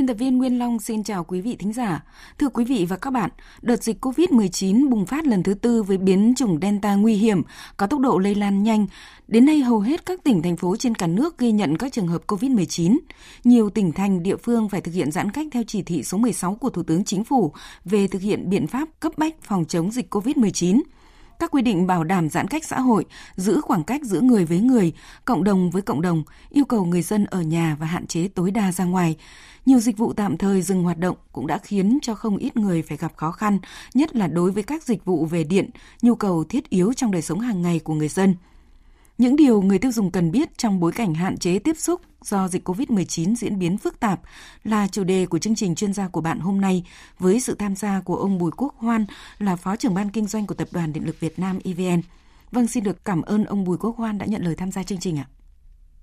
Biên tập viên Nguyên Long xin chào quý vị thính giả. Thưa quý vị và các bạn, đợt dịch COVID-19 bùng phát lần thứ tư với biến chủng Delta nguy hiểm, có tốc độ lây lan nhanh. Đến nay, hầu hết các tỉnh, thành phố trên cả nước ghi nhận các trường hợp COVID-19. Nhiều tỉnh thành, địa phương phải thực hiện giãn cách theo chỉ thị số 16 của Thủ tướng Chính phủ về thực hiện biện pháp cấp bách phòng chống dịch COVID-19. Các quy định bảo đảm giãn cách xã hội, giữ khoảng cách giữa người với người, cộng đồng với cộng đồng, yêu cầu người dân ở nhà và hạn chế tối đa ra ngoài. Nhiều dịch vụ tạm thời dừng hoạt động cũng đã khiến cho không ít người phải gặp khó khăn, nhất là đối với các dịch vụ về điện, nhu cầu thiết yếu trong đời sống hàng ngày của người dân. Những điều người tiêu dùng cần biết trong bối cảnh hạn chế tiếp xúc do dịch COVID-19 diễn biến phức tạp là chủ đề của chương trình chuyên gia của bạn hôm nay với sự tham gia của ông Bùi Quốc Hoan là Phó trưởng ban kinh doanh của Tập đoàn Điện lực Việt Nam EVN. Vâng, xin được cảm ơn ông Bùi Quốc Hoan đã nhận lời tham gia chương trình ạ.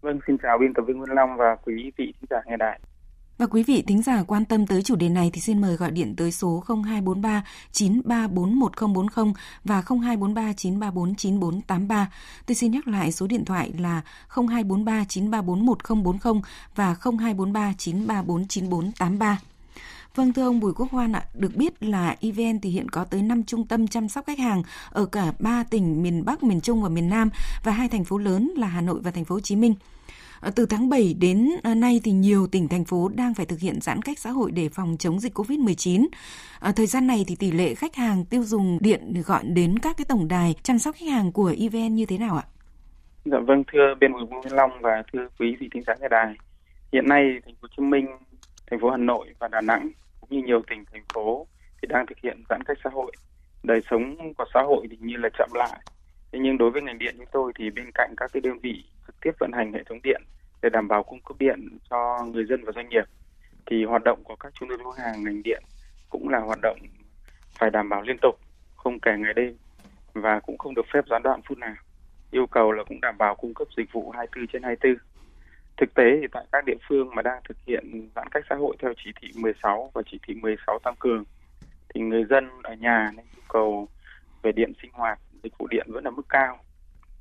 Vâng, xin chào biên tập viên Nguyên Long và quý vị thính giả nghe đài. Và quý vị thính giả quan tâm tới chủ đề này thì xin mời gọi điện tới số 0243 934 1040 và 0243 934 9483. Tôi xin nhắc lại số điện thoại là 0243 934 1040 và 0243 934 9483. Vâng, thưa ông Bùi Quốc Hoan ạ, được biết là EVN thì hiện có tới 5 trung tâm chăm sóc khách hàng ở cả 3 tỉnh miền Bắc, miền Trung và miền Nam và 2 thành phố lớn là Hà Nội và Thành phố Hồ Chí Minh. Từ tháng 7 đến nay thì nhiều tỉnh, thành phố đang phải thực hiện giãn cách xã hội để phòng chống dịch COVID-19. Thời gian này thì tỷ lệ khách hàng tiêu dùng điện gọi đến các cái tổng đài chăm sóc khách hàng của EVN như thế nào ạ? Dạ vâng, thưa biên tập viên Nguyên Long và thưa quý vị thính giả nghe đài. Hiện nay Thành phố Hồ Chí Minh, thành phố Hà Nội và Đà Nẵng cũng như nhiều tỉnh, thành phố thì đang thực hiện giãn cách xã hội. Đời sống của xã hội thì như là chậm lại. Thế nhưng đối với ngành điện như tôi thì bên cạnh các cái đơn vị trực tiếp vận hành hệ thống điện để đảm bảo cung cấp điện cho người dân và doanh nghiệp thì hoạt động của các trung tâm mua hàng ngành điện cũng là hoạt động phải đảm bảo liên tục, không kể ngày đêm và cũng không được phép gián đoạn phút nào. Yêu cầu là cũng đảm bảo cung cấp dịch vụ 24/24. Thực tế thì tại các địa phương mà đang thực hiện giãn cách xã hội theo chỉ thị 16 và chỉ thị 16 tăng cường thì người dân ở nhà nên yêu cầu về điện sinh hoạt, dịch vụ điện vẫn ở mức cao.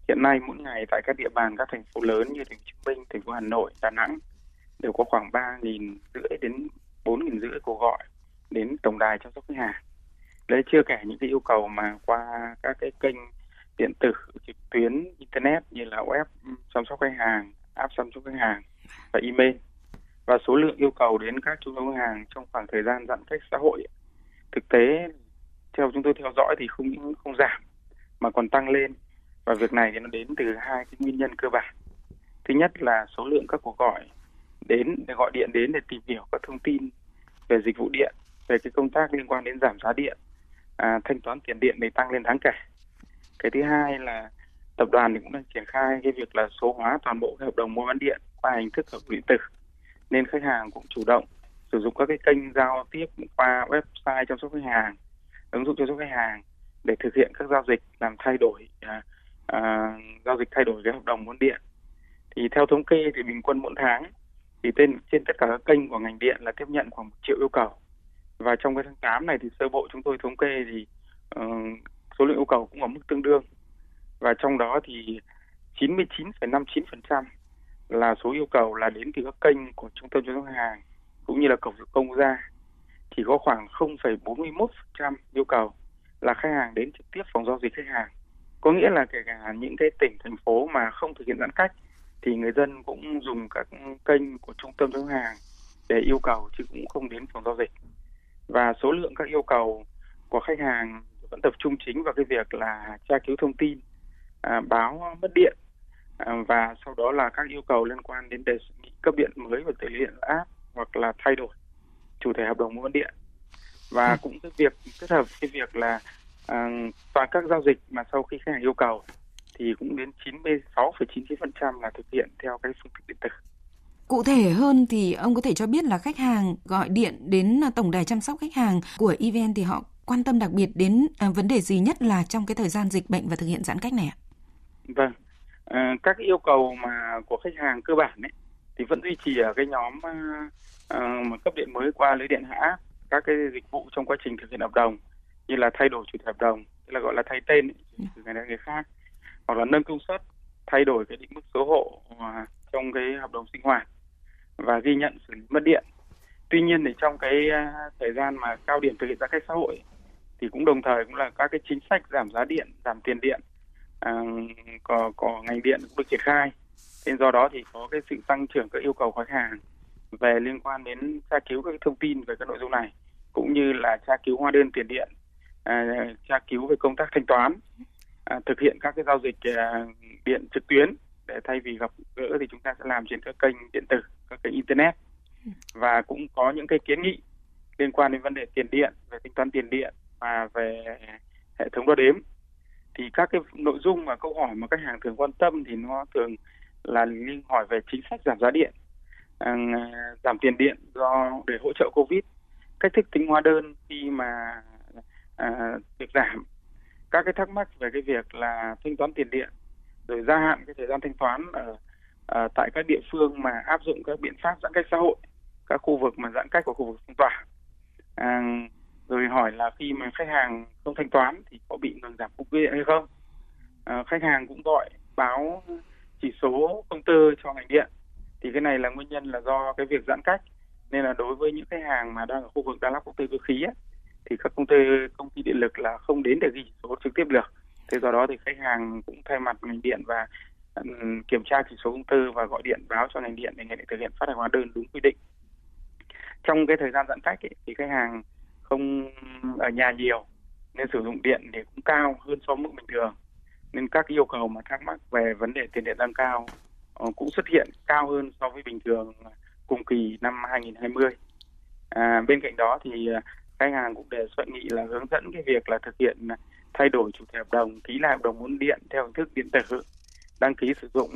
Hiện nay mỗi ngày tại các địa bàn các thành phố lớn như Thành phố Hồ Chí Minh, Thành phố Hà Nội, Đà Nẵng đều có khoảng 3.500 đến 4.500 cuộc gọi đến tổng đài chăm sóc khách hàng. Đấy chưa kể những cái yêu cầu mà qua các cái kênh điện tử, trực tuyến, internet như là web chăm sóc khách hàng, app chăm sóc khách hàng và email. Và số lượng yêu cầu đến các trung tâm khách hàng trong khoảng thời gian giãn cách xã hội thực tế theo chúng tôi theo dõi thì không giảm mà còn tăng lên. Và việc này thì nó đến từ hai cái nguyên nhân cơ bản. Thứ nhất là số lượng các cuộc gọi đến để gọi điện đến để tìm hiểu các thông tin về dịch vụ điện, về cái công tác liên quan đến giảm giá điện, thanh toán tiền điện để tăng lên đáng kể. Cái thứ hai là tập đoàn thì cũng đang triển khai cái việc là số hóa toàn bộ cái hợp đồng mua bán điện qua hình thức hợp đồng điện tử, nên khách hàng cũng chủ động sử dụng các cái kênh giao tiếp qua website chăm sóc khách hàng, ứng dụng chăm sóc khách hàng để thực hiện các giao dịch làm thay đổi giao dịch thay đổi cái hợp đồng mua điện. Thì theo thống kê thì bình quân mỗi tháng thì trên tất cả các kênh của ngành điện là tiếp nhận khoảng 1 triệu yêu cầu. Và trong cái tháng 8 này thì sơ bộ chúng tôi thống kê thì số lượng yêu cầu cũng ở mức tương đương. Và trong đó thì 99,59% là số yêu cầu là đến từ các kênh của trung tâm chăm sóc khách hàng cũng như là cổng dịch vụ công quốc gia. Chỉ có khoảng 0,41% yêu cầu là khách hàng đến trực tiếp phòng giao dịch khách hàng. Có nghĩa là kể cả những cái tỉnh, thành phố mà không thực hiện giãn cách thì người dân cũng dùng các kênh của trung tâm giao hàng để yêu cầu chứ cũng không đến phòng giao dịch. Và số lượng các yêu cầu của khách hàng vẫn tập trung chính vào cái việc là tra cứu thông tin, báo mất điện và sau đó là các yêu cầu liên quan đến đề nghị cấp điện mới và tưới điện áp hoặc là thay đổi chủ thể hợp đồng mua điện. Và cũng cái việc kết hợp cái việc là toàn các giao dịch mà sau khi khách hàng yêu cầu thì cũng đến 96,99% là thực hiện theo cái phương thức điện tử. Cụ thể hơn thì ông có thể cho biết là khách hàng gọi điện đến tổng đài chăm sóc khách hàng của EVN thì họ quan tâm đặc biệt đến vấn đề gì nhất là trong cái thời gian dịch bệnh và thực hiện giãn cách này ạ? Vâng, các yêu cầu mà của khách hàng cơ bản ấy, thì vẫn duy trì ở cái nhóm cấp điện mới qua lưới điện hạ áp, các cái dịch vụ trong quá trình thực hiện hợp đồng như là thay đổi chủ thể hợp đồng, tức là gọi là thay tên từ người này người khác, hoặc là nâng công suất, thay đổi cái định mức số hộ trong cái hợp đồng sinh hoạt và ghi nhận xử lý mất điện. Tuy nhiên thì trong cái thời gian mà cao điểm thực hiện giãn cách xã hội thì cũng đồng thời cũng là các cái chính sách giảm giá điện, giảm tiền điện của ngành điện cũng được triển khai. Nên do đó thì có cái sự tăng trưởng các yêu cầu khách hàng về liên quan đến tra cứu các thông tin về các nội dung này, cũng như là tra cứu hóa đơn tiền điện, tra cứu về công tác thanh toán, thực hiện các cái giao dịch điện trực tuyến, để thay vì gặp gỡ thì chúng ta sẽ làm trên các kênh điện tử, các kênh internet. Và cũng có những cái kiến nghị liên quan đến vấn đề tiền điện, về tính toán tiền điện và về hệ thống đo đếm. Thì các cái nội dung và câu hỏi mà khách hàng thường quan tâm thì nó thường là liên hỏi về chính sách giảm giá điện, giảm tiền điện để hỗ trợ Covid, cách thức tính hóa đơn khi mà được giảm, các cái thắc mắc về cái việc là thanh toán tiền điện, rồi gia hạn cái thời gian thanh toán ở tại các địa phương mà áp dụng các biện pháp giãn cách xã hội, các khu vực mà giãn cách của khu vực phong tỏa, rồi hỏi là khi mà khách hàng không thanh toán thì có bị ngừng giảm cung cấp điện hay không. Khách hàng cũng gọi báo chỉ số công tơ cho ngành điện, thì cái này là nguyên nhân là do cái việc giãn cách, nên là đối với những khách hàng mà đang ở khu vực đang lắp công tơ cơ khí ấy, thì các công ty điện lực là không đến để ghi chỉ số trực tiếp được. Thế do đó thì khách hàng cũng thay mặt ngành điện và kiểm tra chỉ số công tơ và gọi điện báo cho ngành điện để ngành điện thực hiện phát hành hóa đơn đúng quy định. Trong cái thời gian giãn cách ấy, thì khách hàng không ở nhà nhiều nên sử dụng điện thì cũng cao hơn so với mức bình thường, nên các yêu cầu mà thắc mắc về vấn đề tiền điện tăng cao cũng xuất hiện cao hơn so với bình thường cùng kỳ năm 2020. Bên cạnh đó thì khách hàng cũng đề nghị là hướng dẫn cái việc là thực hiện thay đổi chủ thể hợp đồng, ký lại hợp đồng muốn điện theo hình thức điện tử, đăng ký sử dụng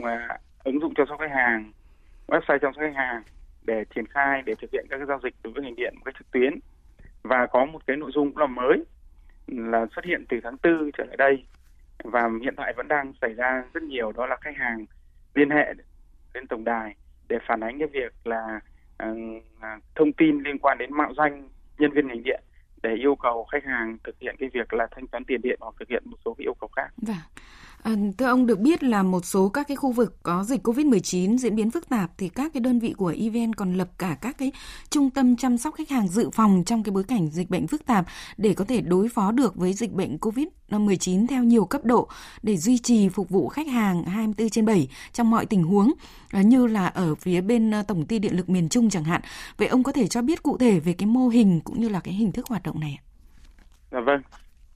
ứng dụng chăm sóc khách hàng, website chăm sóc khách hàng để triển khai để thực hiện các giao dịch đối với ngành điện một cách trực tuyến. Và có một cái nội dung cũng là mới là xuất hiện từ tháng 4 trở lại đây và hiện tại vẫn đang xảy ra rất nhiều, đó là khách hàng liên hệ lên tổng đài để phản ánh cái việc là thông tin liên quan đến mạo danh nhân viên ngành điện để yêu cầu khách hàng thực hiện cái việc là thanh toán tiền điện hoặc thực hiện một số cái yêu cầu khác. Dạ. Thưa ông, được biết là một số các cái khu vực có dịch COVID-19 diễn biến phức tạp thì các cái đơn vị của EVN còn lập cả các cái trung tâm chăm sóc khách hàng dự phòng trong cái bối cảnh dịch bệnh phức tạp để có thể đối phó được với dịch bệnh COVID-19 theo nhiều cấp độ để duy trì phục vụ khách hàng 24/7 trong mọi tình huống, như là ở phía bên Tổng ty Điện lực miền Trung chẳng hạn. Vậy ông có thể cho biết cụ thể về cái mô hình cũng như là cái hình thức hoạt động này ạ? Dạ vâng.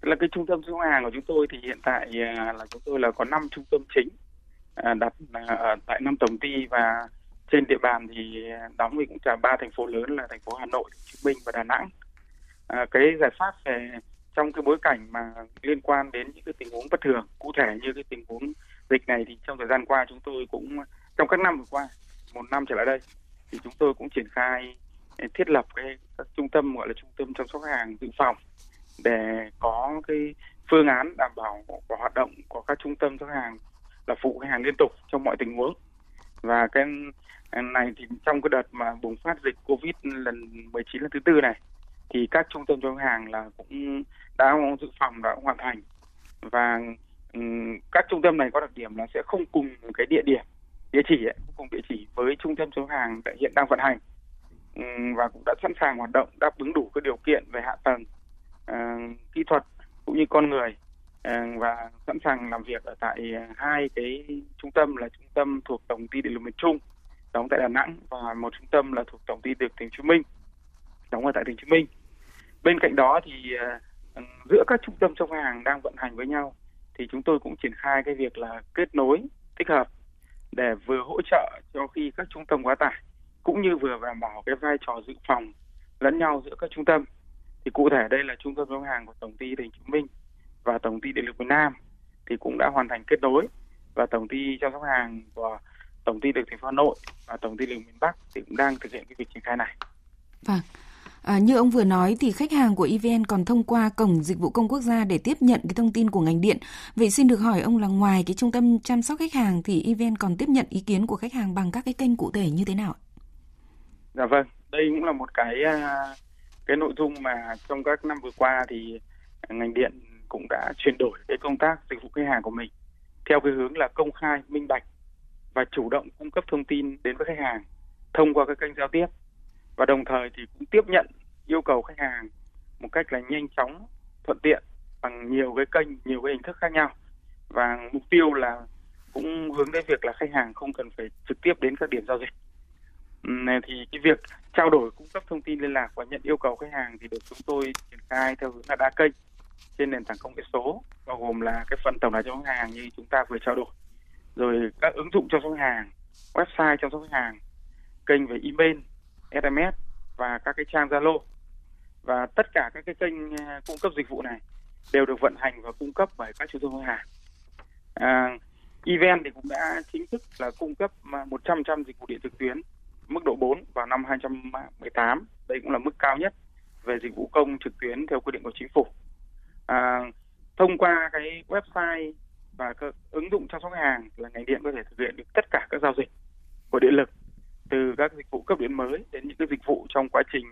Là cái trung tâm chăm sóc khách hàng của chúng tôi thì hiện tại là chúng tôi là có 5 trung tâm chính đặt ở tại 5 tổng ty, và trên địa bàn thì đóng thì cũng cả 3 thành phố lớn là thành phố Hà Nội, Thành phố Hồ Chí Minh và Đà Nẵng. Cái giải pháp về trong cái bối cảnh mà liên quan đến những cái tình huống bất thường, cụ thể như cái tình huống dịch này thì trong thời gian qua chúng tôi cũng trong các năm vừa qua, một năm trở lại đây thì chúng tôi cũng triển khai thiết lập các trung tâm gọi là trung tâm chăm sóc khách hàng dự phòng để có cái phương án đảm bảo của hoạt động của các trung tâm khách hàng là phục vụ khách hàng liên tục trong mọi tình huống. Và cái này thì trong cái đợt mà bùng phát dịch Covid lần 19 lần thứ tư này thì các trung tâm khách hàng là cũng đã dự phòng, đã hoàn thành, và các trung tâm này có đặc điểm là sẽ không cùng cái địa chỉ với trung tâm khách hàng hiện đang vận hành, và cũng đã sẵn sàng hoạt động đáp ứng đủ các điều kiện về hạ tầng, kỹ thuật cũng như con người, và sẵn sàng làm việc ở tại 2 cái trung tâm là trung tâm thuộc Tổng ty Điện lực miền Trung đóng tại Đà Nẵng và một trung tâm là thuộc Tổng ty Điện lực Thành phố Hồ Chí Minh đóng ở tại Thành phố Hồ Chí Minh. Bên cạnh đó thì giữa các trung tâm trong hàng đang vận hành với nhau thì chúng tôi cũng triển khai cái việc là kết nối tích hợp để vừa hỗ trợ cho khi các trung tâm quá tải cũng như vừa đảm bảo cái vai trò dự phòng lẫn nhau giữa các trung tâm. Thì cụ thể đây là trung tâm giao hàng của Tổng ty Thành phố Hồ Chí Minh và Tổng ty Điện lực Việt Nam thì cũng đã hoàn thành kết nối, và Tổng ty chăm sóc hàng của Tổng ty Điện lực Thành phố Hà Nội và Tổng ty Điện lực miền Bắc thì cũng đang thực hiện cái việc triển khai này. Vâng. Như ông vừa nói thì khách hàng của EVN còn thông qua cổng dịch vụ công quốc gia để tiếp nhận cái thông tin của ngành điện. Vậy xin được hỏi ông là ngoài cái trung tâm chăm sóc khách hàng thì EVN còn tiếp nhận ý kiến của khách hàng bằng các cái kênh cụ thể như thế nào? Dạ vâng. Đây cũng là một cái nội dung mà trong các năm vừa qua thì ngành điện cũng đã chuyển đổi cái công tác dịch vụ khách hàng của mình theo cái hướng là công khai, minh bạch và chủ động cung cấp thông tin đến với khách hàng thông qua các kênh giao tiếp. và đồng thời thì cũng tiếp nhận yêu cầu khách hàng một cách là nhanh chóng, thuận tiện bằng nhiều cái kênh, nhiều cái hình thức khác nhau. Và mục tiêu là cũng hướng đến việc là khách hàng không cần phải trực tiếp đến các điểm giao dịch. Thì cái việc trao đổi, cung cấp thông tin liên lạc và nhận yêu cầu khách hàng thì được chúng tôi triển khai theo hướng là đa kênh trên nền tảng công nghệ số, bao gồm là cái phần tổng đài chăm sóc khách hàng như chúng ta vừa trao đổi, rồi các ứng dụng chăm sóc khách hàng, website chăm sóc khách hàng, kênh về email, SMS và các cái trang Zalo. Và tất cả các cái kênh cung cấp dịch vụ này đều được vận hành và cung cấp bởi các trung tâm khách hàng. EVN thì cũng đã chính thức là cung cấp 100% dịch vụ điện trực tuyến mức độ 4 vào năm 2018. Đây cũng là mức cao nhất về dịch vụ công trực tuyến theo quy định của Chính phủ. Thông qua cái website và các ứng dụng chăm sóc khách hàng là ngành điện có thể thực hiện được tất cả các giao dịch của điện lực, từ các dịch vụ cấp điện mới đến những cái dịch vụ trong quá trình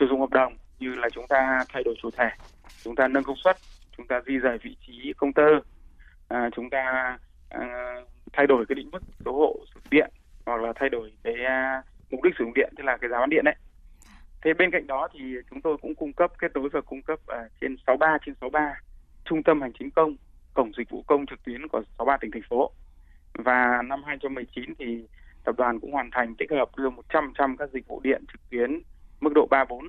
sử dụng hợp đồng, như là chúng ta thay đổi chủ thể, chúng ta nâng công suất, chúng ta di rời vị trí công tơ, chúng ta thay đổi cái định mức số hộ sử dụng điện, hoặc là thay đổi cái mục đích sử dụng điện, tức là cái giá bán điện đấy. Thế bên cạnh đó thì chúng tôi cũng cung cấp, kết nối và cung cấp trên 63/63 trung tâm hành chính công, cổng dịch vụ công trực tuyến của 63 tỉnh, thành phố. Và năm 2019 thì tập đoàn cũng hoàn thành tích hợp đưa 100% các dịch vụ điện trực tuyến mức độ 3-4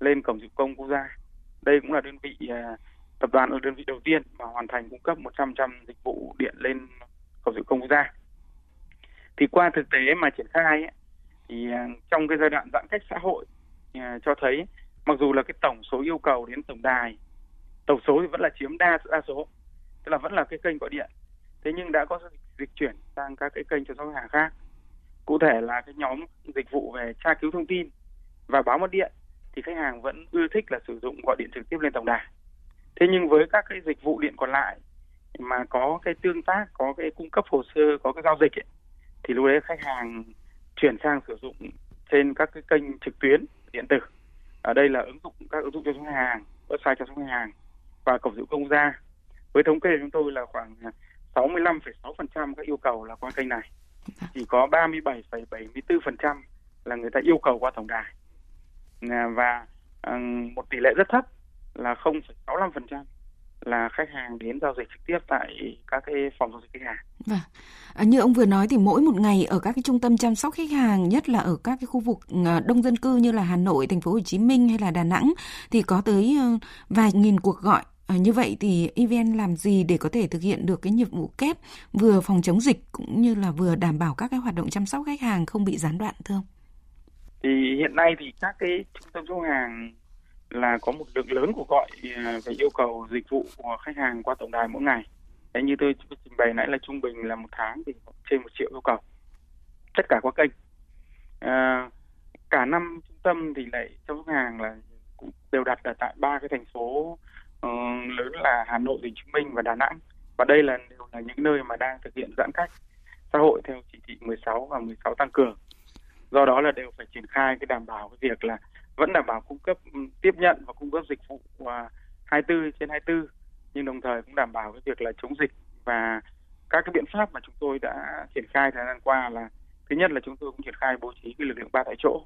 lên cổng dịch vụ công quốc gia. Đây cũng là đơn vị, tập đoàn là đơn vị đầu tiên mà hoàn thành cung cấp 100% dịch vụ điện lên cổng dịch vụ công quốc gia. Thì qua thực tế mà triển khai ấy, thì trong cái giai đoạn giãn cách xã hội cho thấy mặc dù là cái tổng số yêu cầu đến tổng đài, tổng số thì vẫn là chiếm đa số, tức là vẫn là cái kênh gọi điện. Thế nhưng đã có dịch chuyển sang các cái kênh chăm sóc khách hàng khác. Cụ thể là cái nhóm dịch vụ về tra cứu thông tin và báo mất điện thì khách hàng vẫn ưa thích là sử dụng gọi điện trực tiếp lên tổng đài. Thế nhưng với các cái dịch vụ điện còn lại mà có cái tương tác, có cái cung cấp hồ sơ, có cái giao dịch ấy, thì lúc đấy khách hàng chuyển sang sử dụng trên các cái kênh trực tuyến điện tử. Ở đây là các ứng dụng cho khách hàng, website cho khách hàng và cổng dịch vụ công gia. Với thống kê của chúng tôi là khoảng 65,6% các yêu cầu là qua kênh này. Chỉ có 37,74% là người ta yêu cầu qua tổng đài. Và một tỷ lệ rất thấp là 0,65% là khách hàng đến giao dịch trực tiếp tại các cái phòng giao dịch khách hàng. Vâng. Như ông vừa nói thì mỗi một ngày ở các cái trung tâm chăm sóc khách hàng, nhất là ở các cái khu vực đông dân cư như là Hà Nội, Thành phố Hồ Chí Minh hay là Đà Nẵng thì có tới vài nghìn cuộc gọi. Như vậy thì EVN làm gì để có thể thực hiện được cái nhiệm vụ kép vừa phòng chống dịch cũng như là vừa đảm bảo các cái hoạt động chăm sóc khách hàng không bị gián đoạn, thưa ông? Thì hiện nay thì các cái trung tâm chăm sóc hàng là có một lượng lớn của gọi về yêu cầu dịch vụ của khách hàng qua tổng đài mỗi ngày. Đấy, như tôi trình bày nãy là trung bình là một tháng thì trên 1 triệu yêu cầu, tất cả qua kênh. Cả năm trung tâm thì lại chăm sóc hàng là cũng đều đặt ở tại 3 cái thành phố lớn là Hà Nội, Thành phố Hồ Chí Minh và Đà Nẵng. Và đây là đều là những nơi mà đang thực hiện giãn cách xã hội theo chỉ thị 16 và 16 tăng cường. Do đó là đều phải triển khai cái đảm bảo cái việc là vẫn đảm bảo cung cấp, tiếp nhận và cung cấp dịch vụ 24/24, nhưng đồng thời cũng đảm bảo cái việc là chống dịch. Và các cái biện pháp mà chúng tôi đã triển khai thời gian qua là thứ nhất là chúng tôi cũng triển khai bố trí cái lực lượng 3 tại chỗ.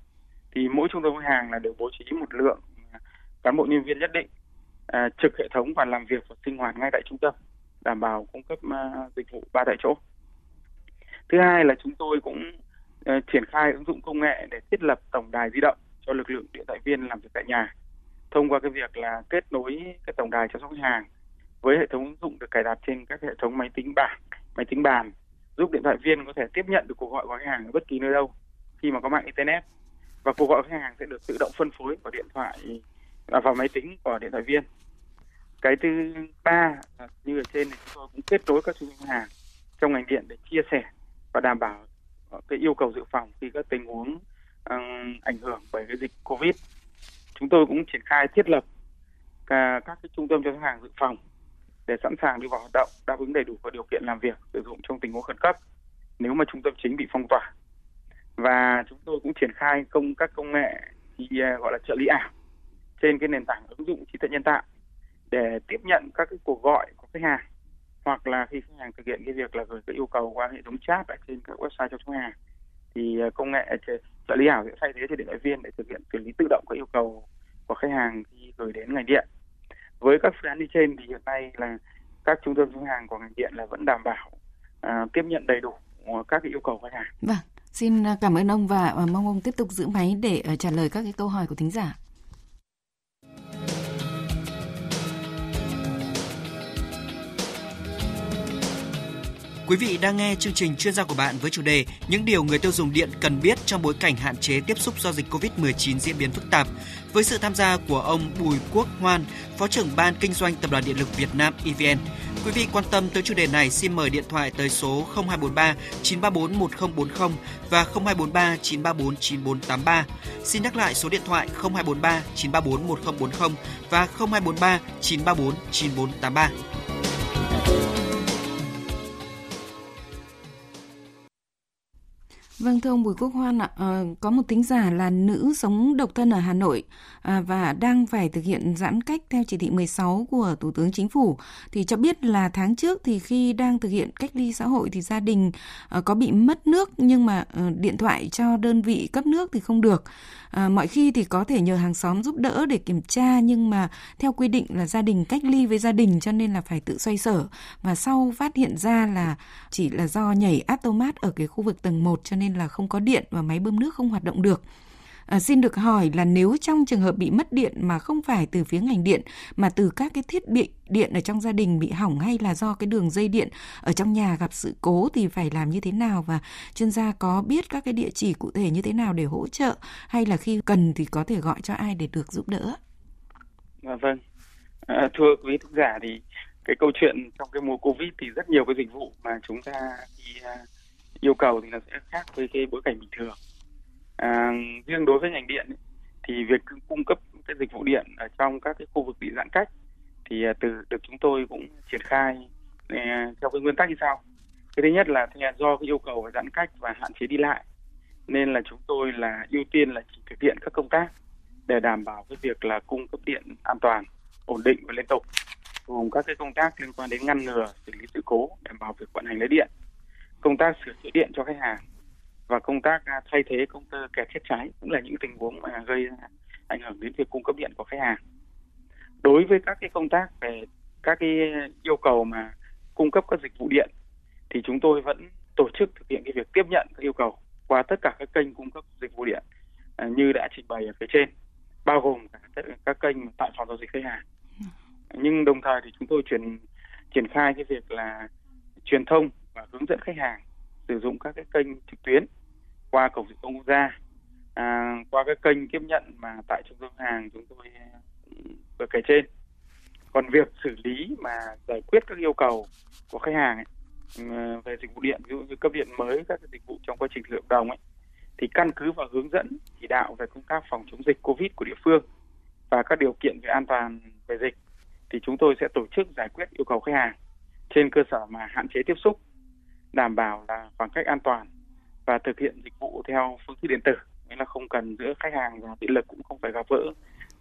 Thì mỗi trung tâm khách hàng là đều bố trí một lượng cán bộ nhân viên nhất định trực hệ thống và làm việc và sinh hoạt ngay tại trung tâm, đảm bảo cung cấp dịch vụ 3 tại chỗ. Thứ hai là chúng tôi cũng triển khai ứng dụng công nghệ để thiết lập tổng đài di động cho lực lượng điện thoại viên làm việc tại nhà, thông qua cái việc là kết nối cái tổng đài chăm sóc khách hàng với hệ thống ứng dụng được cài đặt trên các hệ thống máy tính bàn, giúp điện thoại viên có thể tiếp nhận được cuộc gọi của khách hàng ở bất kỳ nơi đâu khi mà có mạng internet, và cuộc gọi của khách hàng sẽ được tự động phân phối vào điện thoại, vào máy tính của điện thoại viên. Cái thứ ba, như ở trên thì chúng tôi cũng kết nối các trung tâm khách hàng trong ngành điện để chia sẻ và đảm bảo cái yêu cầu dự phòng khi các tình huống ảnh hưởng bởi cái dịch Covid. Chúng tôi cũng triển khai thiết lập các cái trung tâm chăm sóc khách hàng dự phòng để sẵn sàng đi vào hoạt động, đáp ứng đầy đủ các điều kiện làm việc, sử dụng trong tình huống khẩn cấp nếu mà trung tâm chính bị phong tỏa. Và chúng tôi cũng triển khai các công nghệ gọi là trợ lý ảo trên cái nền tảng ứng dụng trí tuệ nhân tạo để tiếp nhận các cái cuộc gọi của khách hàng, hoặc là khi khách hàng thực hiện cái việc là gửi cái yêu cầu qua hệ thống chat ở trên các website cho khách hàng thì công nghệ Đại lý ảo sẽ thay thế cho điện thoại viên để thực hiện xử lý tự động các yêu cầu của khách hàng khi gửi đến ngành điện. Với các phương án như trên thì hiện nay là các trung tâm bán hàng của ngành điện là vẫn đảm bảo tiếp nhận đầy đủ các yêu cầu khách hàng. Vâng, xin cảm ơn ông và mong ông tiếp tục giữ máy để trả lời các câu hỏi của thính giả. Quý vị đang nghe chương trình Chuyên gia của bạn với chủ đề những điều người tiêu dùng điện cần biết trong bối cảnh hạn chế tiếp xúc do dịch Covid-19 diễn biến phức tạp, với sự tham gia của ông Bùi Quốc Hoan, Phó trưởng Ban Kinh doanh Tập đoàn Điện lực Việt Nam EVN. Quý vị quan tâm tới chủ đề này xin mời điện thoại tới số 0243 934 1040 và 0243 934 9483. Xin nhắc lại số điện thoại 0243 934 1040 và 0243 934 9483. Vâng, thưa ông Bùi Quốc Hoan ạ, có một thính giả là nữ sống độc thân ở Hà Nội và đang phải thực hiện giãn cách theo chỉ thị 16 của Thủ tướng Chính phủ, thì cho biết là tháng trước thì khi đang thực hiện cách ly xã hội thì gia đình có bị mất nước, nhưng mà điện thoại cho đơn vị cấp nước thì không được. Mọi khi thì có thể nhờ hàng xóm giúp đỡ để kiểm tra, nhưng mà theo quy định là gia đình cách ly với gia đình cho nên là phải tự xoay sở, và sau phát hiện ra là chỉ là do nhảy atomat ở cái khu vực tầng 1 cho nên là không có điện và máy bơm nước không hoạt động được. Xin được hỏi là nếu trong trường hợp bị mất điện mà không phải từ phía ngành điện mà từ các cái thiết bị điện ở trong gia đình bị hỏng hay là do cái đường dây điện ở trong nhà gặp sự cố thì phải làm như thế nào, và chuyên gia có biết các cái địa chỉ cụ thể như thế nào để hỗ trợ, hay là khi cần thì có thể gọi cho ai để được giúp đỡ? Vâng, thưa quý thính giả, thì cái câu chuyện trong cái mùa Covid thì rất nhiều cái dịch vụ mà chúng ta thì yêu cầu thì nó sẽ khác với cái bối cảnh bình thường. Riêng đối với ngành điện ấy, thì việc cung cấp cái dịch vụ điện ở trong các cái khu vực bị giãn cách thì được chúng tôi cũng triển khai theo cái nguyên tắc như sau. Cái thứ nhất là do cái yêu cầu về giãn cách và hạn chế đi lại nên là chúng tôi là ưu tiên là chỉ thực hiện các công tác để đảm bảo cái việc là cung cấp điện an toàn, ổn định và liên tục, gồm các cái công tác liên quan đến ngăn ngừa, xử lý sự cố, đảm bảo việc vận hành lưới điện, công tác sửa chữa điện cho khách hàng và công tác thay thế công tơ kẹt chết cháy, cũng là những tình huống mà gây ảnh hưởng đến việc cung cấp điện của khách hàng. Đối với các cái công tác về các cái yêu cầu mà cung cấp các dịch vụ điện thì chúng tôi vẫn tổ chức thực hiện cái việc tiếp nhận các yêu cầu qua tất cả các kênh cung cấp dịch vụ điện như đã trình bày ở phía trên, bao gồm tất cả các kênh tại phòng giao dịch khách hàng. Nhưng đồng thời thì chúng tôi triển khai cái việc là truyền thông và hướng dẫn khách hàng sử dụng các cái kênh trực tuyến qua cổng dịch vụ công quốc gia, qua các kênh tiếp nhận mà tại trung tâm hàng chúng tôi vừa kể trên. Còn việc xử lý mà giải quyết các yêu cầu của khách hàng ấy, về dịch vụ điện, ví dụ như cấp điện mới, các cái dịch vụ trong quá trình thực hiện hợp đồng ấy, thì căn cứ vào hướng dẫn chỉ đạo về công tác phòng chống dịch Covid của địa phương và các điều kiện về an toàn về dịch thì chúng tôi sẽ tổ chức giải quyết yêu cầu khách hàng trên cơ sở mà hạn chế tiếp xúc, đảm bảo là khoảng cách an toàn và thực hiện dịch vụ theo phương thức điện tử, nghĩa là không cần giữa khách hàng và điện lực cũng không phải gặp gỡ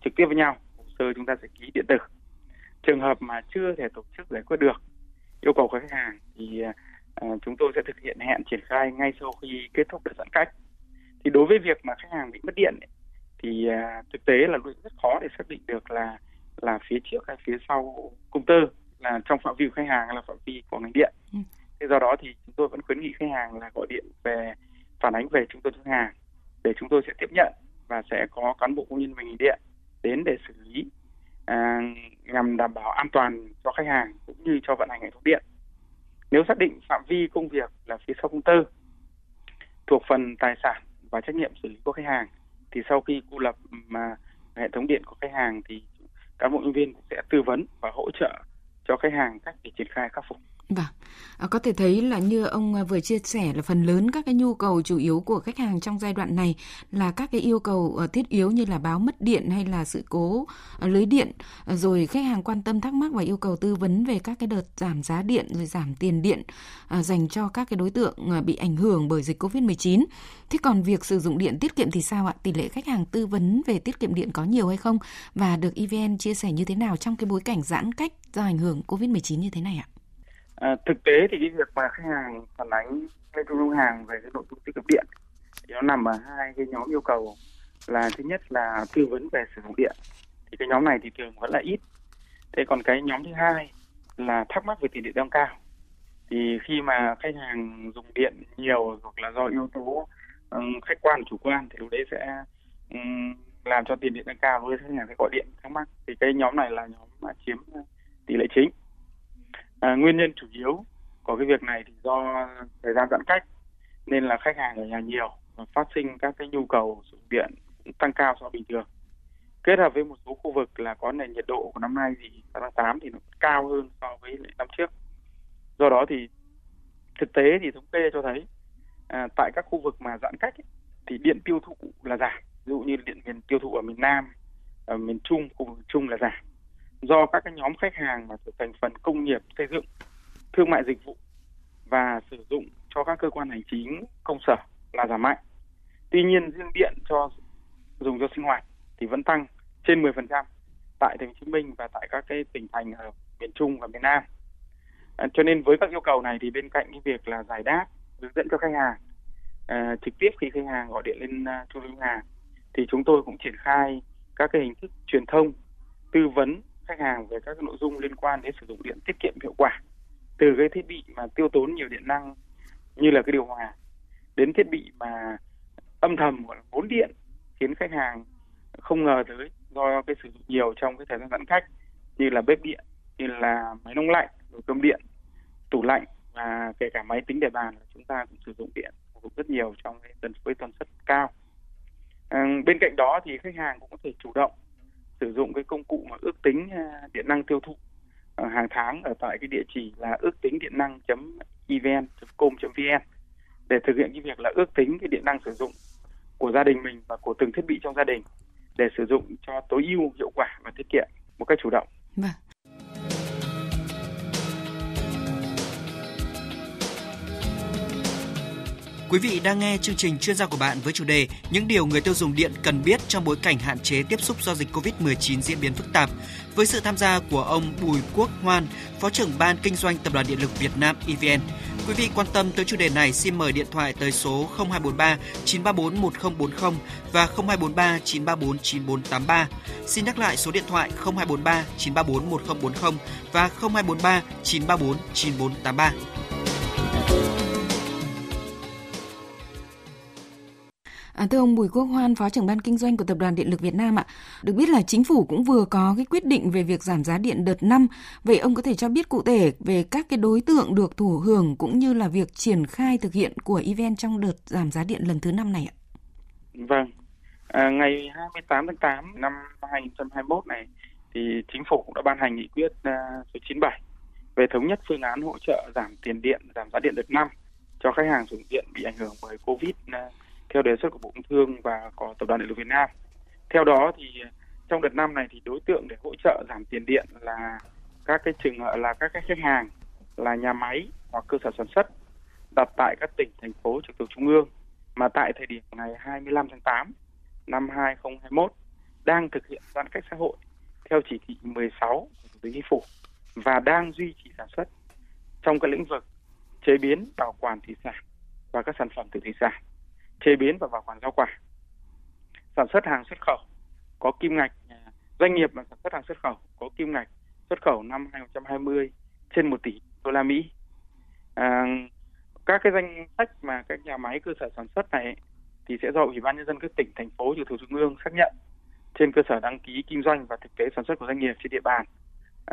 trực tiếp với nhau, hồ sơ chúng ta sẽ ký điện tử. Trường hợp mà chưa thể tổ chức giải quyết được yêu cầu của khách hàng thì chúng tôi sẽ thực hiện hẹn triển khai ngay sau khi kết thúc đợt giãn cách. Thì đối với việc mà khách hàng bị mất điện ấy, thì thực tế là rất khó để xác định được là phía trước hay phía sau công tơ, là trong phạm vi của khách hàng hay là phạm vi của ngành điện. Thế do đó thì chúng tôi vẫn khuyến nghị khách hàng là gọi điện về phản ánh về trung tâm bán hàng để chúng tôi sẽ tiếp nhận và sẽ có cán bộ công nhân về ngành điện đến để xử lý nhằm đảm bảo an toàn cho khách hàng cũng như cho vận hành hệ thống điện. Nếu xác định phạm vi công việc là phía sau công tơ thuộc phần tài sản và trách nhiệm xử lý của khách hàng thì sau khi cô lập mà hệ thống điện của khách hàng thì cán bộ nhân viên cũng sẽ tư vấn và hỗ trợ cho khách hàng cách để triển khai khắc phục. Vâng, có thể thấy là như ông vừa chia sẻ là phần lớn các cái nhu cầu chủ yếu của khách hàng trong giai đoạn này là các cái yêu cầu thiết yếu như là báo mất điện hay là sự cố lưới điện, rồi khách hàng quan tâm thắc mắc và yêu cầu tư vấn về các cái đợt giảm giá điện rồi giảm tiền điện dành cho các cái đối tượng bị ảnh hưởng bởi dịch Covid-19. Thế còn việc sử dụng điện tiết kiệm thì sao ạ? Tỷ lệ khách hàng tư vấn về tiết kiệm điện có nhiều hay không? Và được EVN chia sẻ như thế nào trong cái bối cảnh giãn cách do ảnh hưởng Covid-19 như thế này ạ? Thực tế thì cái việc mà khách hàng phản ánh lên trung tâm hàng về cái nội dung tiết kiệm điện thì nó nằm ở hai cái nhóm yêu cầu, là thứ nhất là tư vấn về sử dụng điện, thì cái nhóm này thì thường vẫn là ít. Thế còn cái nhóm thứ hai là thắc mắc về tiền điện tăng cao, thì khi mà khách hàng dùng điện nhiều hoặc là do yếu tố khách quan chủ quan thì lúc đấy sẽ làm cho tiền điện tăng cao, với khách hàng sẽ gọi điện thắc mắc. Thì cái nhóm này là nhóm mà chiếm tỷ lệ chính. Nguyên nhân chủ yếu của cái việc này thì do thời gian giãn cách nên là khách hàng ở nhà nhiều và phát sinh các cái nhu cầu sử dụng điện tăng cao so bình thường, kết hợp với một số khu vực là có nền nhiệt độ của năm nay thì tháng 8 thì nó cao hơn so với năm trước. Do đó thì thực tế thì thống kê cho thấy tại các khu vực mà giãn cách ấy, thì điện tiêu thụ là giảm, ví dụ như điện miền tiêu thụ ở miền Nam, ở miền Trung, khu vực Trung là giảm, do các cái nhóm khách hàng mà thuộc thành phần công nghiệp, xây dựng, thương mại dịch vụ và sử dụng cho các cơ quan hành chính, công sở là giảm mạnh. Tuy nhiên riêng điện cho dùng cho sinh hoạt thì vẫn tăng trên 10% tại Thành phố Hồ Chí Minh và tại các cái tỉnh thành ở miền Trung và miền Nam. Cho nên với các yêu cầu này thì bên cạnh cái việc là giải đáp, hướng dẫn cho khách hàng trực tiếp khi khách hàng gọi điện lên trung tâm hàng, thì chúng tôi cũng triển khai các cái hình thức truyền thông, tư vấn khách hàng về các nội dung liên quan đến sử dụng điện tiết kiệm hiệu quả, từ cái thiết bị mà tiêu tốn nhiều điện năng như là cái điều hòa đến thiết bị mà âm thầm gọi là vốn điện, khiến khách hàng không ngờ tới do cái sử dụng nhiều trong cái thời gian giãn cách, như là bếp điện, như là máy đông lạnh, nồi cơm điện, tủ lạnh và kể cả máy tính để bàn là chúng ta cũng sử dụng điện cũng rất nhiều trong cái tần suất cao. Bên cạnh đó thì khách hàng cũng có thể chủ động sử dụng cái công cụ mà ước tính điện năng tiêu thụ hàng tháng ở tại cái địa chỉ là ước tính điện năng.evn.com.vn để thực hiện cái việc là ước tính cái điện năng sử dụng của gia đình mình và của từng thiết bị trong gia đình để sử dụng cho tối ưu, hiệu quả và tiết kiệm một cách chủ động. Vâng. Quý vị đang nghe chương trình Chuyên gia của bạn với chủ đề những điều người tiêu dùng điện cần biết trong bối cảnh hạn chế tiếp xúc do dịch Covid-19 diễn biến phức tạp, với sự tham gia của ông Bùi Quốc Hoan, Phó trưởng Ban Kinh doanh Tập đoàn Điện lực Việt Nam EVN. Quý vị quan tâm tới chủ đề này xin mời điện thoại tới số 0243 934 1040 và 0243 934 9483. Xin nhắc lại số điện thoại 0243 934 1040 và 0243 934 9483. Thưa ông Bùi Quốc Hoan, Phó trưởng Ban Kinh doanh của Tập đoàn Điện lực Việt Nam ạ, được biết là Chính phủ cũng vừa có cái quyết định về việc giảm giá điện đợt 5. Vậy ông có thể cho biết cụ thể về các cái đối tượng được thụ hưởng cũng như là việc triển khai thực hiện của EVN trong đợt giảm giá điện lần thứ 5 này ạ? Vâng, ngày 28 tháng 8 năm 2021 này thì Chính phủ cũng đã ban hành nghị quyết số 97 về thống nhất phương án hỗ trợ giảm tiền điện, giảm giá điện đợt 5 cho khách hàng sử dụng điện bị ảnh hưởng bởi Covid theo đề xuất của Bộ Công Thương và của Tập đoàn Điện lực Việt Nam. Theo đó thì trong đợt năm này thì đối tượng để hỗ trợ giảm tiền điện là các cái trường hợp là các khách hàng là nhà máy hoặc cơ sở sản xuất đặt tại các tỉnh, thành phố trực thuộc trung ương mà tại thời điểm ngày 25 tháng 8 năm 2021 đang thực hiện giãn cách xã hội theo chỉ thị 16 của Thủ tướng Chính phủ và đang duy trì sản xuất trong các lĩnh vực chế biến, bảo quản thủy sản và các sản phẩm từ thủy sản, chế biến và bảo quản rau quả, sản xuất hàng xuất khẩu có kim ngạch, doanh nghiệp mà sản xuất hàng xuất khẩu có kim ngạch xuất khẩu năm 2020 trên 1 tỷ đô la Mỹ. Các cái danh sách mà các nhà máy cơ sở sản xuất này thì sẽ do Ủy ban Nhân dân các tỉnh, thành phố trực thuộc trung ương xác nhận trên cơ sở đăng ký kinh doanh và thực tế sản xuất của doanh nghiệp trên địa bàn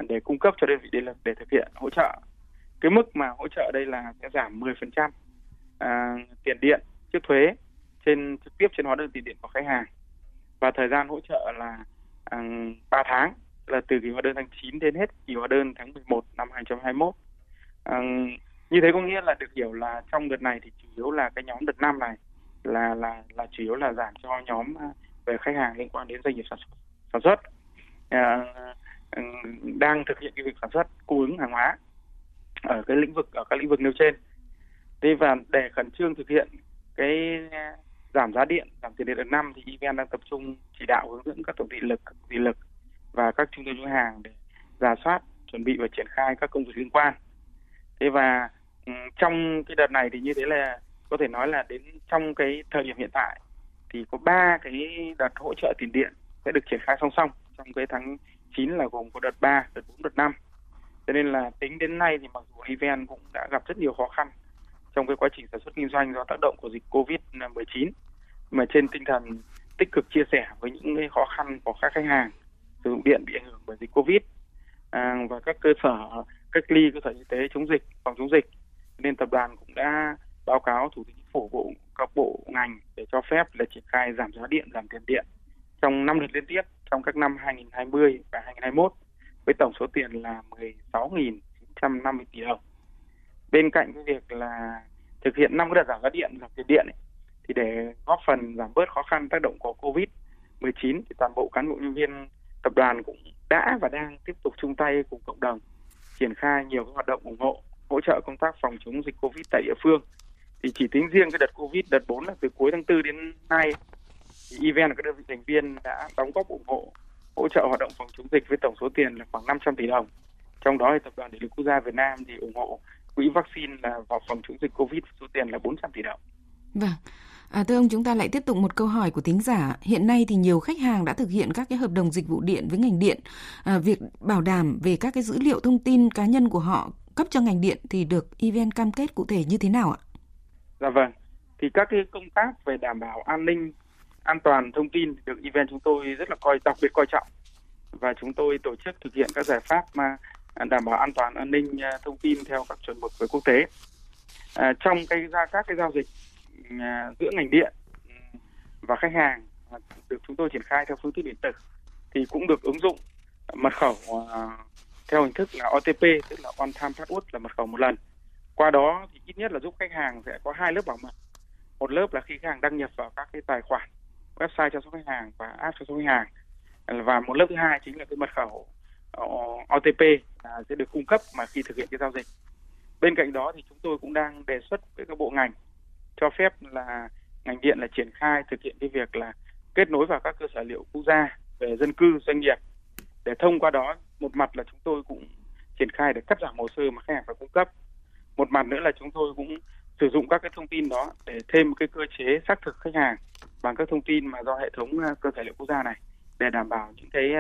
để cung cấp cho đơn vị điện lực để thực hiện hỗ trợ. Cái mức mà hỗ trợ đây là sẽ giảm 10% tiền điện trước thuế trực tiếp trên hóa đơn tiền điện của khách hàng, và thời gian hỗ trợ là 3 tháng, là từ kỳ hóa đơn tháng 9 đến hết kỳ hóa đơn tháng 11 năm 2021. Như thế có nghĩa là được hiểu là trong đợt này thì chủ yếu là cái nhóm đợt 5 này là chủ yếu là giảm cho nhóm về khách hàng liên quan đến doanh nghiệp sản xuất đang thực hiện cái việc sản xuất, cung ứng hàng hóa ở cái lĩnh vực, ở các lĩnh vực nêu trên. Thế và để khẩn trương thực hiện cái giảm giá điện, giảm tiền điện đợt 5 thì EVN đang tập trung chỉ đạo hướng dẫn các tổng điện lực và các trung tâm mua hàng để rà soát, chuẩn bị và triển khai các công việc liên quan. Thế và trong cái đợt này thì như thế là có thể nói là đến trong cái thời điểm hiện tại thì có 3 cái đợt hỗ trợ tiền điện sẽ được triển khai song song trong cái tháng 9 là gồm có đợt 3, đợt 4, đợt 5. Cho nên là tính đến nay thì mặc dù EVN cũng đã gặp rất nhiều khó khăn trong cái quá trình sản xuất kinh doanh do tác động của dịch Covid-19, mà trên tinh thần tích cực chia sẻ với những cái khó khăn của các khách hàng sử dụng điện bị ảnh hưởng bởi dịch Covid và các cơ sở cách ly, cơ sở y tế chống dịch, phòng chống dịch, nên tập đoàn cũng đã báo cáo Thủ tướng Chính phủ, các bộ ngành để cho phép là triển khai giảm giá điện, giảm tiền điện trong 5 đợt liên tiếp trong các năm 2020 và 2021 với tổng số tiền là 16.950 tỷ đồng. Bên cạnh cái việc là thực hiện 5 đợt giảm giá điện, giảm tiền điện ấy, thì để góp phần giảm bớt khó khăn tác động của Covid-19 thì toàn bộ cán bộ nhân viên tập đoàn cũng đã và đang tiếp tục chung tay cùng cộng đồng triển khai nhiều hoạt động ủng hộ, hỗ trợ công tác phòng chống dịch Covid tại địa phương. Thì chỉ tính riêng cái đợt Covid đợt 4 là từ cuối tháng 4 đến nay thì EVN và các đơn vị thành viên đã đóng góp ủng hộ, hỗ trợ hoạt động phòng chống dịch với tổng số tiền là khoảng 500 tỷ đồng. Trong đó thì Tập đoàn Điện lực Quốc gia Việt Nam thì ủng hộ Quỹ vaccine là vào phòng chống dịch Covid số tiền là 400 tỷ đồng. Vâng. Thưa ông, chúng ta lại tiếp tục một câu hỏi của thính giả. Hiện nay thì nhiều khách hàng đã thực hiện các cái hợp đồng dịch vụ điện với ngành điện. Việc bảo đảm về các cái dữ liệu thông tin cá nhân của họ cấp cho ngành điện thì được EVN cam kết cụ thể như thế nào ạ? Dạ vâng. Thì các cái công tác về đảm bảo an ninh, an toàn thông tin được EVN chúng tôi rất là đặc biệt coi trọng. Và chúng tôi tổ chức thực hiện các giải pháp mà đảm bảo an toàn an ninh thông tin theo các chuẩn mực về quốc tế. Trong các cái giao dịch giữa ngành điện và khách hàng được chúng tôi triển khai theo phương thức điện tử thì cũng được ứng dụng mật khẩu theo hình thức là OTP, tức là One Time Password, là mật khẩu một lần. Qua đó thì ít nhất là giúp khách hàng sẽ có 2 lớp bảo mật. Một lớp là khi khách hàng đăng nhập vào các cái tài khoản website cho số khách hàng và app cho số khách hàng, và một lớp thứ hai chính là cái mật khẩu OTP sẽ được cung cấp mà khi thực hiện cái giao dịch. Bên cạnh đó thì chúng tôi cũng đang đề xuất với các bộ ngành cho phép là ngành điện là triển khai thực hiện cái việc là kết nối vào các cơ sở liệu quốc gia về dân cư, doanh nghiệp, để thông qua đó một mặt là chúng tôi cũng triển khai để cắt giảm hồ sơ mà khách hàng phải cung cấp, một mặt nữa là chúng tôi cũng sử dụng các cái thông tin đó để thêm cái cơ chế xác thực khách hàng bằng các thông tin mà do hệ thống cơ sở liệu quốc gia này, để đảm bảo những cái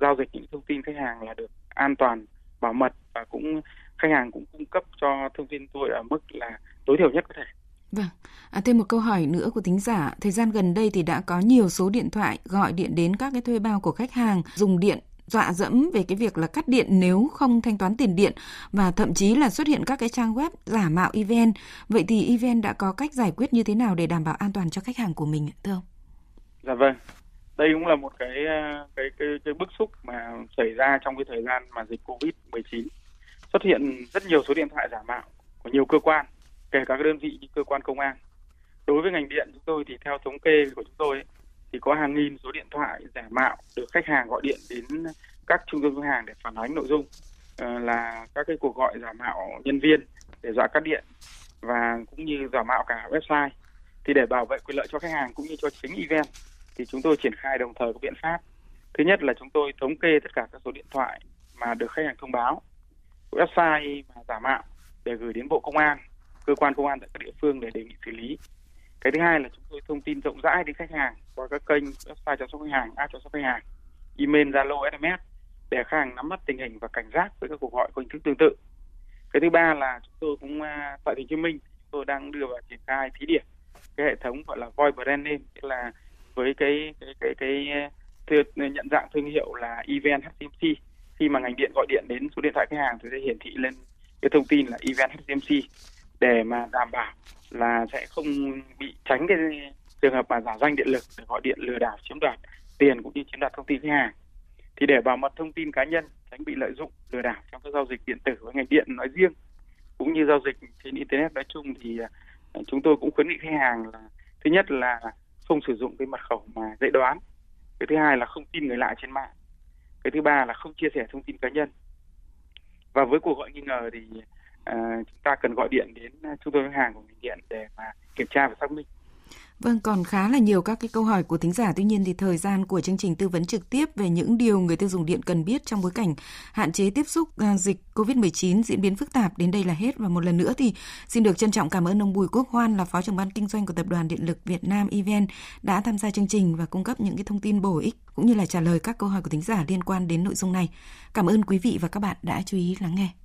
giao dịch, những thông tin khách hàng là được an toàn, bảo mật, và cũng khách hàng cũng cung cấp cho thông tin tôi ở mức là tối thiểu nhất có thể. Vâng. Thêm một câu hỏi nữa của thính giả. Thời gian gần đây thì đã có nhiều số điện thoại gọi điện đến các cái thuê bao của khách hàng dùng điện dọa dẫm về cái việc là cắt điện nếu không thanh toán tiền điện, và thậm chí là xuất hiện các cái trang web giả mạo EVN. Vậy thì EVN đã có cách giải quyết như thế nào để đảm bảo an toàn cho khách hàng của mình, thưa ông? Dạ vâng. Đây cũng là một cái bức xúc mà xảy ra trong cái thời gian mà dịch Covid-19 xuất hiện rất nhiều số điện thoại giả mạo của nhiều cơ quan, kể cả các đơn vị như cơ quan công an. Đối với ngành điện chúng tôi thì theo thống kê của chúng tôi ấy, thì có hàng nghìn số điện thoại giả mạo được khách hàng gọi điện đến các trung tâm ngân hàng để phản ánh nội dung là các cái cuộc gọi giả mạo nhân viên để dọa cắt điện, và cũng như giả mạo cả website. Thì để bảo vệ quyền lợi cho khách hàng cũng như cho chính EVN thì chúng tôi triển khai đồng thời các biện pháp. Thứ nhất là chúng tôi thống kê tất cả các số điện thoại mà được khách hàng thông báo, website mà giả mạo để gửi đến Bộ Công an, cơ quan công an tại các địa phương để đề nghị xử lý. Cái thứ hai là chúng tôi thông tin rộng rãi đến khách hàng qua các kênh website chăm sóc khách hàng, app chăm sóc khách hàng, email, Zalo, SMS để khách hàng nắm bắt tình hình và cảnh giác với các cuộc gọi có hình thức tương tự. Cái thứ ba là chúng tôi cũng tại Thành phố Hồ Chí Minh chúng tôi đang đưa vào triển khai thí điểm cái hệ thống gọi là Voice Brandname, tức là với cái nhận dạng thương hiệu là EVN HCMC. Khi mà ngành điện gọi điện đến số điện thoại khách hàng thì sẽ hiển thị lên cái thông tin là EVN HCMC, để mà đảm bảo là sẽ không bị tránh cái trường hợp mà giả danh điện lực để gọi điện lừa đảo chiếm đoạt tiền cũng như chiếm đoạt thông tin khách hàng. Thì để bảo mật thông tin cá nhân, tránh bị lợi dụng lừa đảo trong các giao dịch điện tử với ngành điện nói riêng cũng như giao dịch trên internet nói chung, thì chúng tôi cũng khuyến nghị khách hàng là thứ nhất là không sử dụng cái mật khẩu mà dễ đoán, cái thứ hai là không tin người lạ trên mạng, cái thứ ba là không chia sẻ thông tin cá nhân. Và với cuộc gọi nghi ngờ thì chúng ta cần gọi điện đến trung tâm ngân hàng của ngành điện để mà kiểm tra và xác minh. Vâng, còn khá là nhiều các cái câu hỏi của thính giả. Tuy nhiên thì thời gian của chương trình tư vấn trực tiếp về những điều người tiêu dùng điện cần biết trong bối cảnh hạn chế tiếp xúc dịch COVID-19 diễn biến phức tạp đến đây là hết. Và một lần nữa thì xin được trân trọng cảm ơn ông Bùi Quốc Hoan là Phó trưởng ban kinh doanh của Tập đoàn Điện lực Việt Nam EVN đã tham gia chương trình và cung cấp những cái thông tin bổ ích cũng như là trả lời các câu hỏi của thính giả liên quan đến nội dung này. Cảm ơn quý vị và các bạn đã chú ý lắng nghe.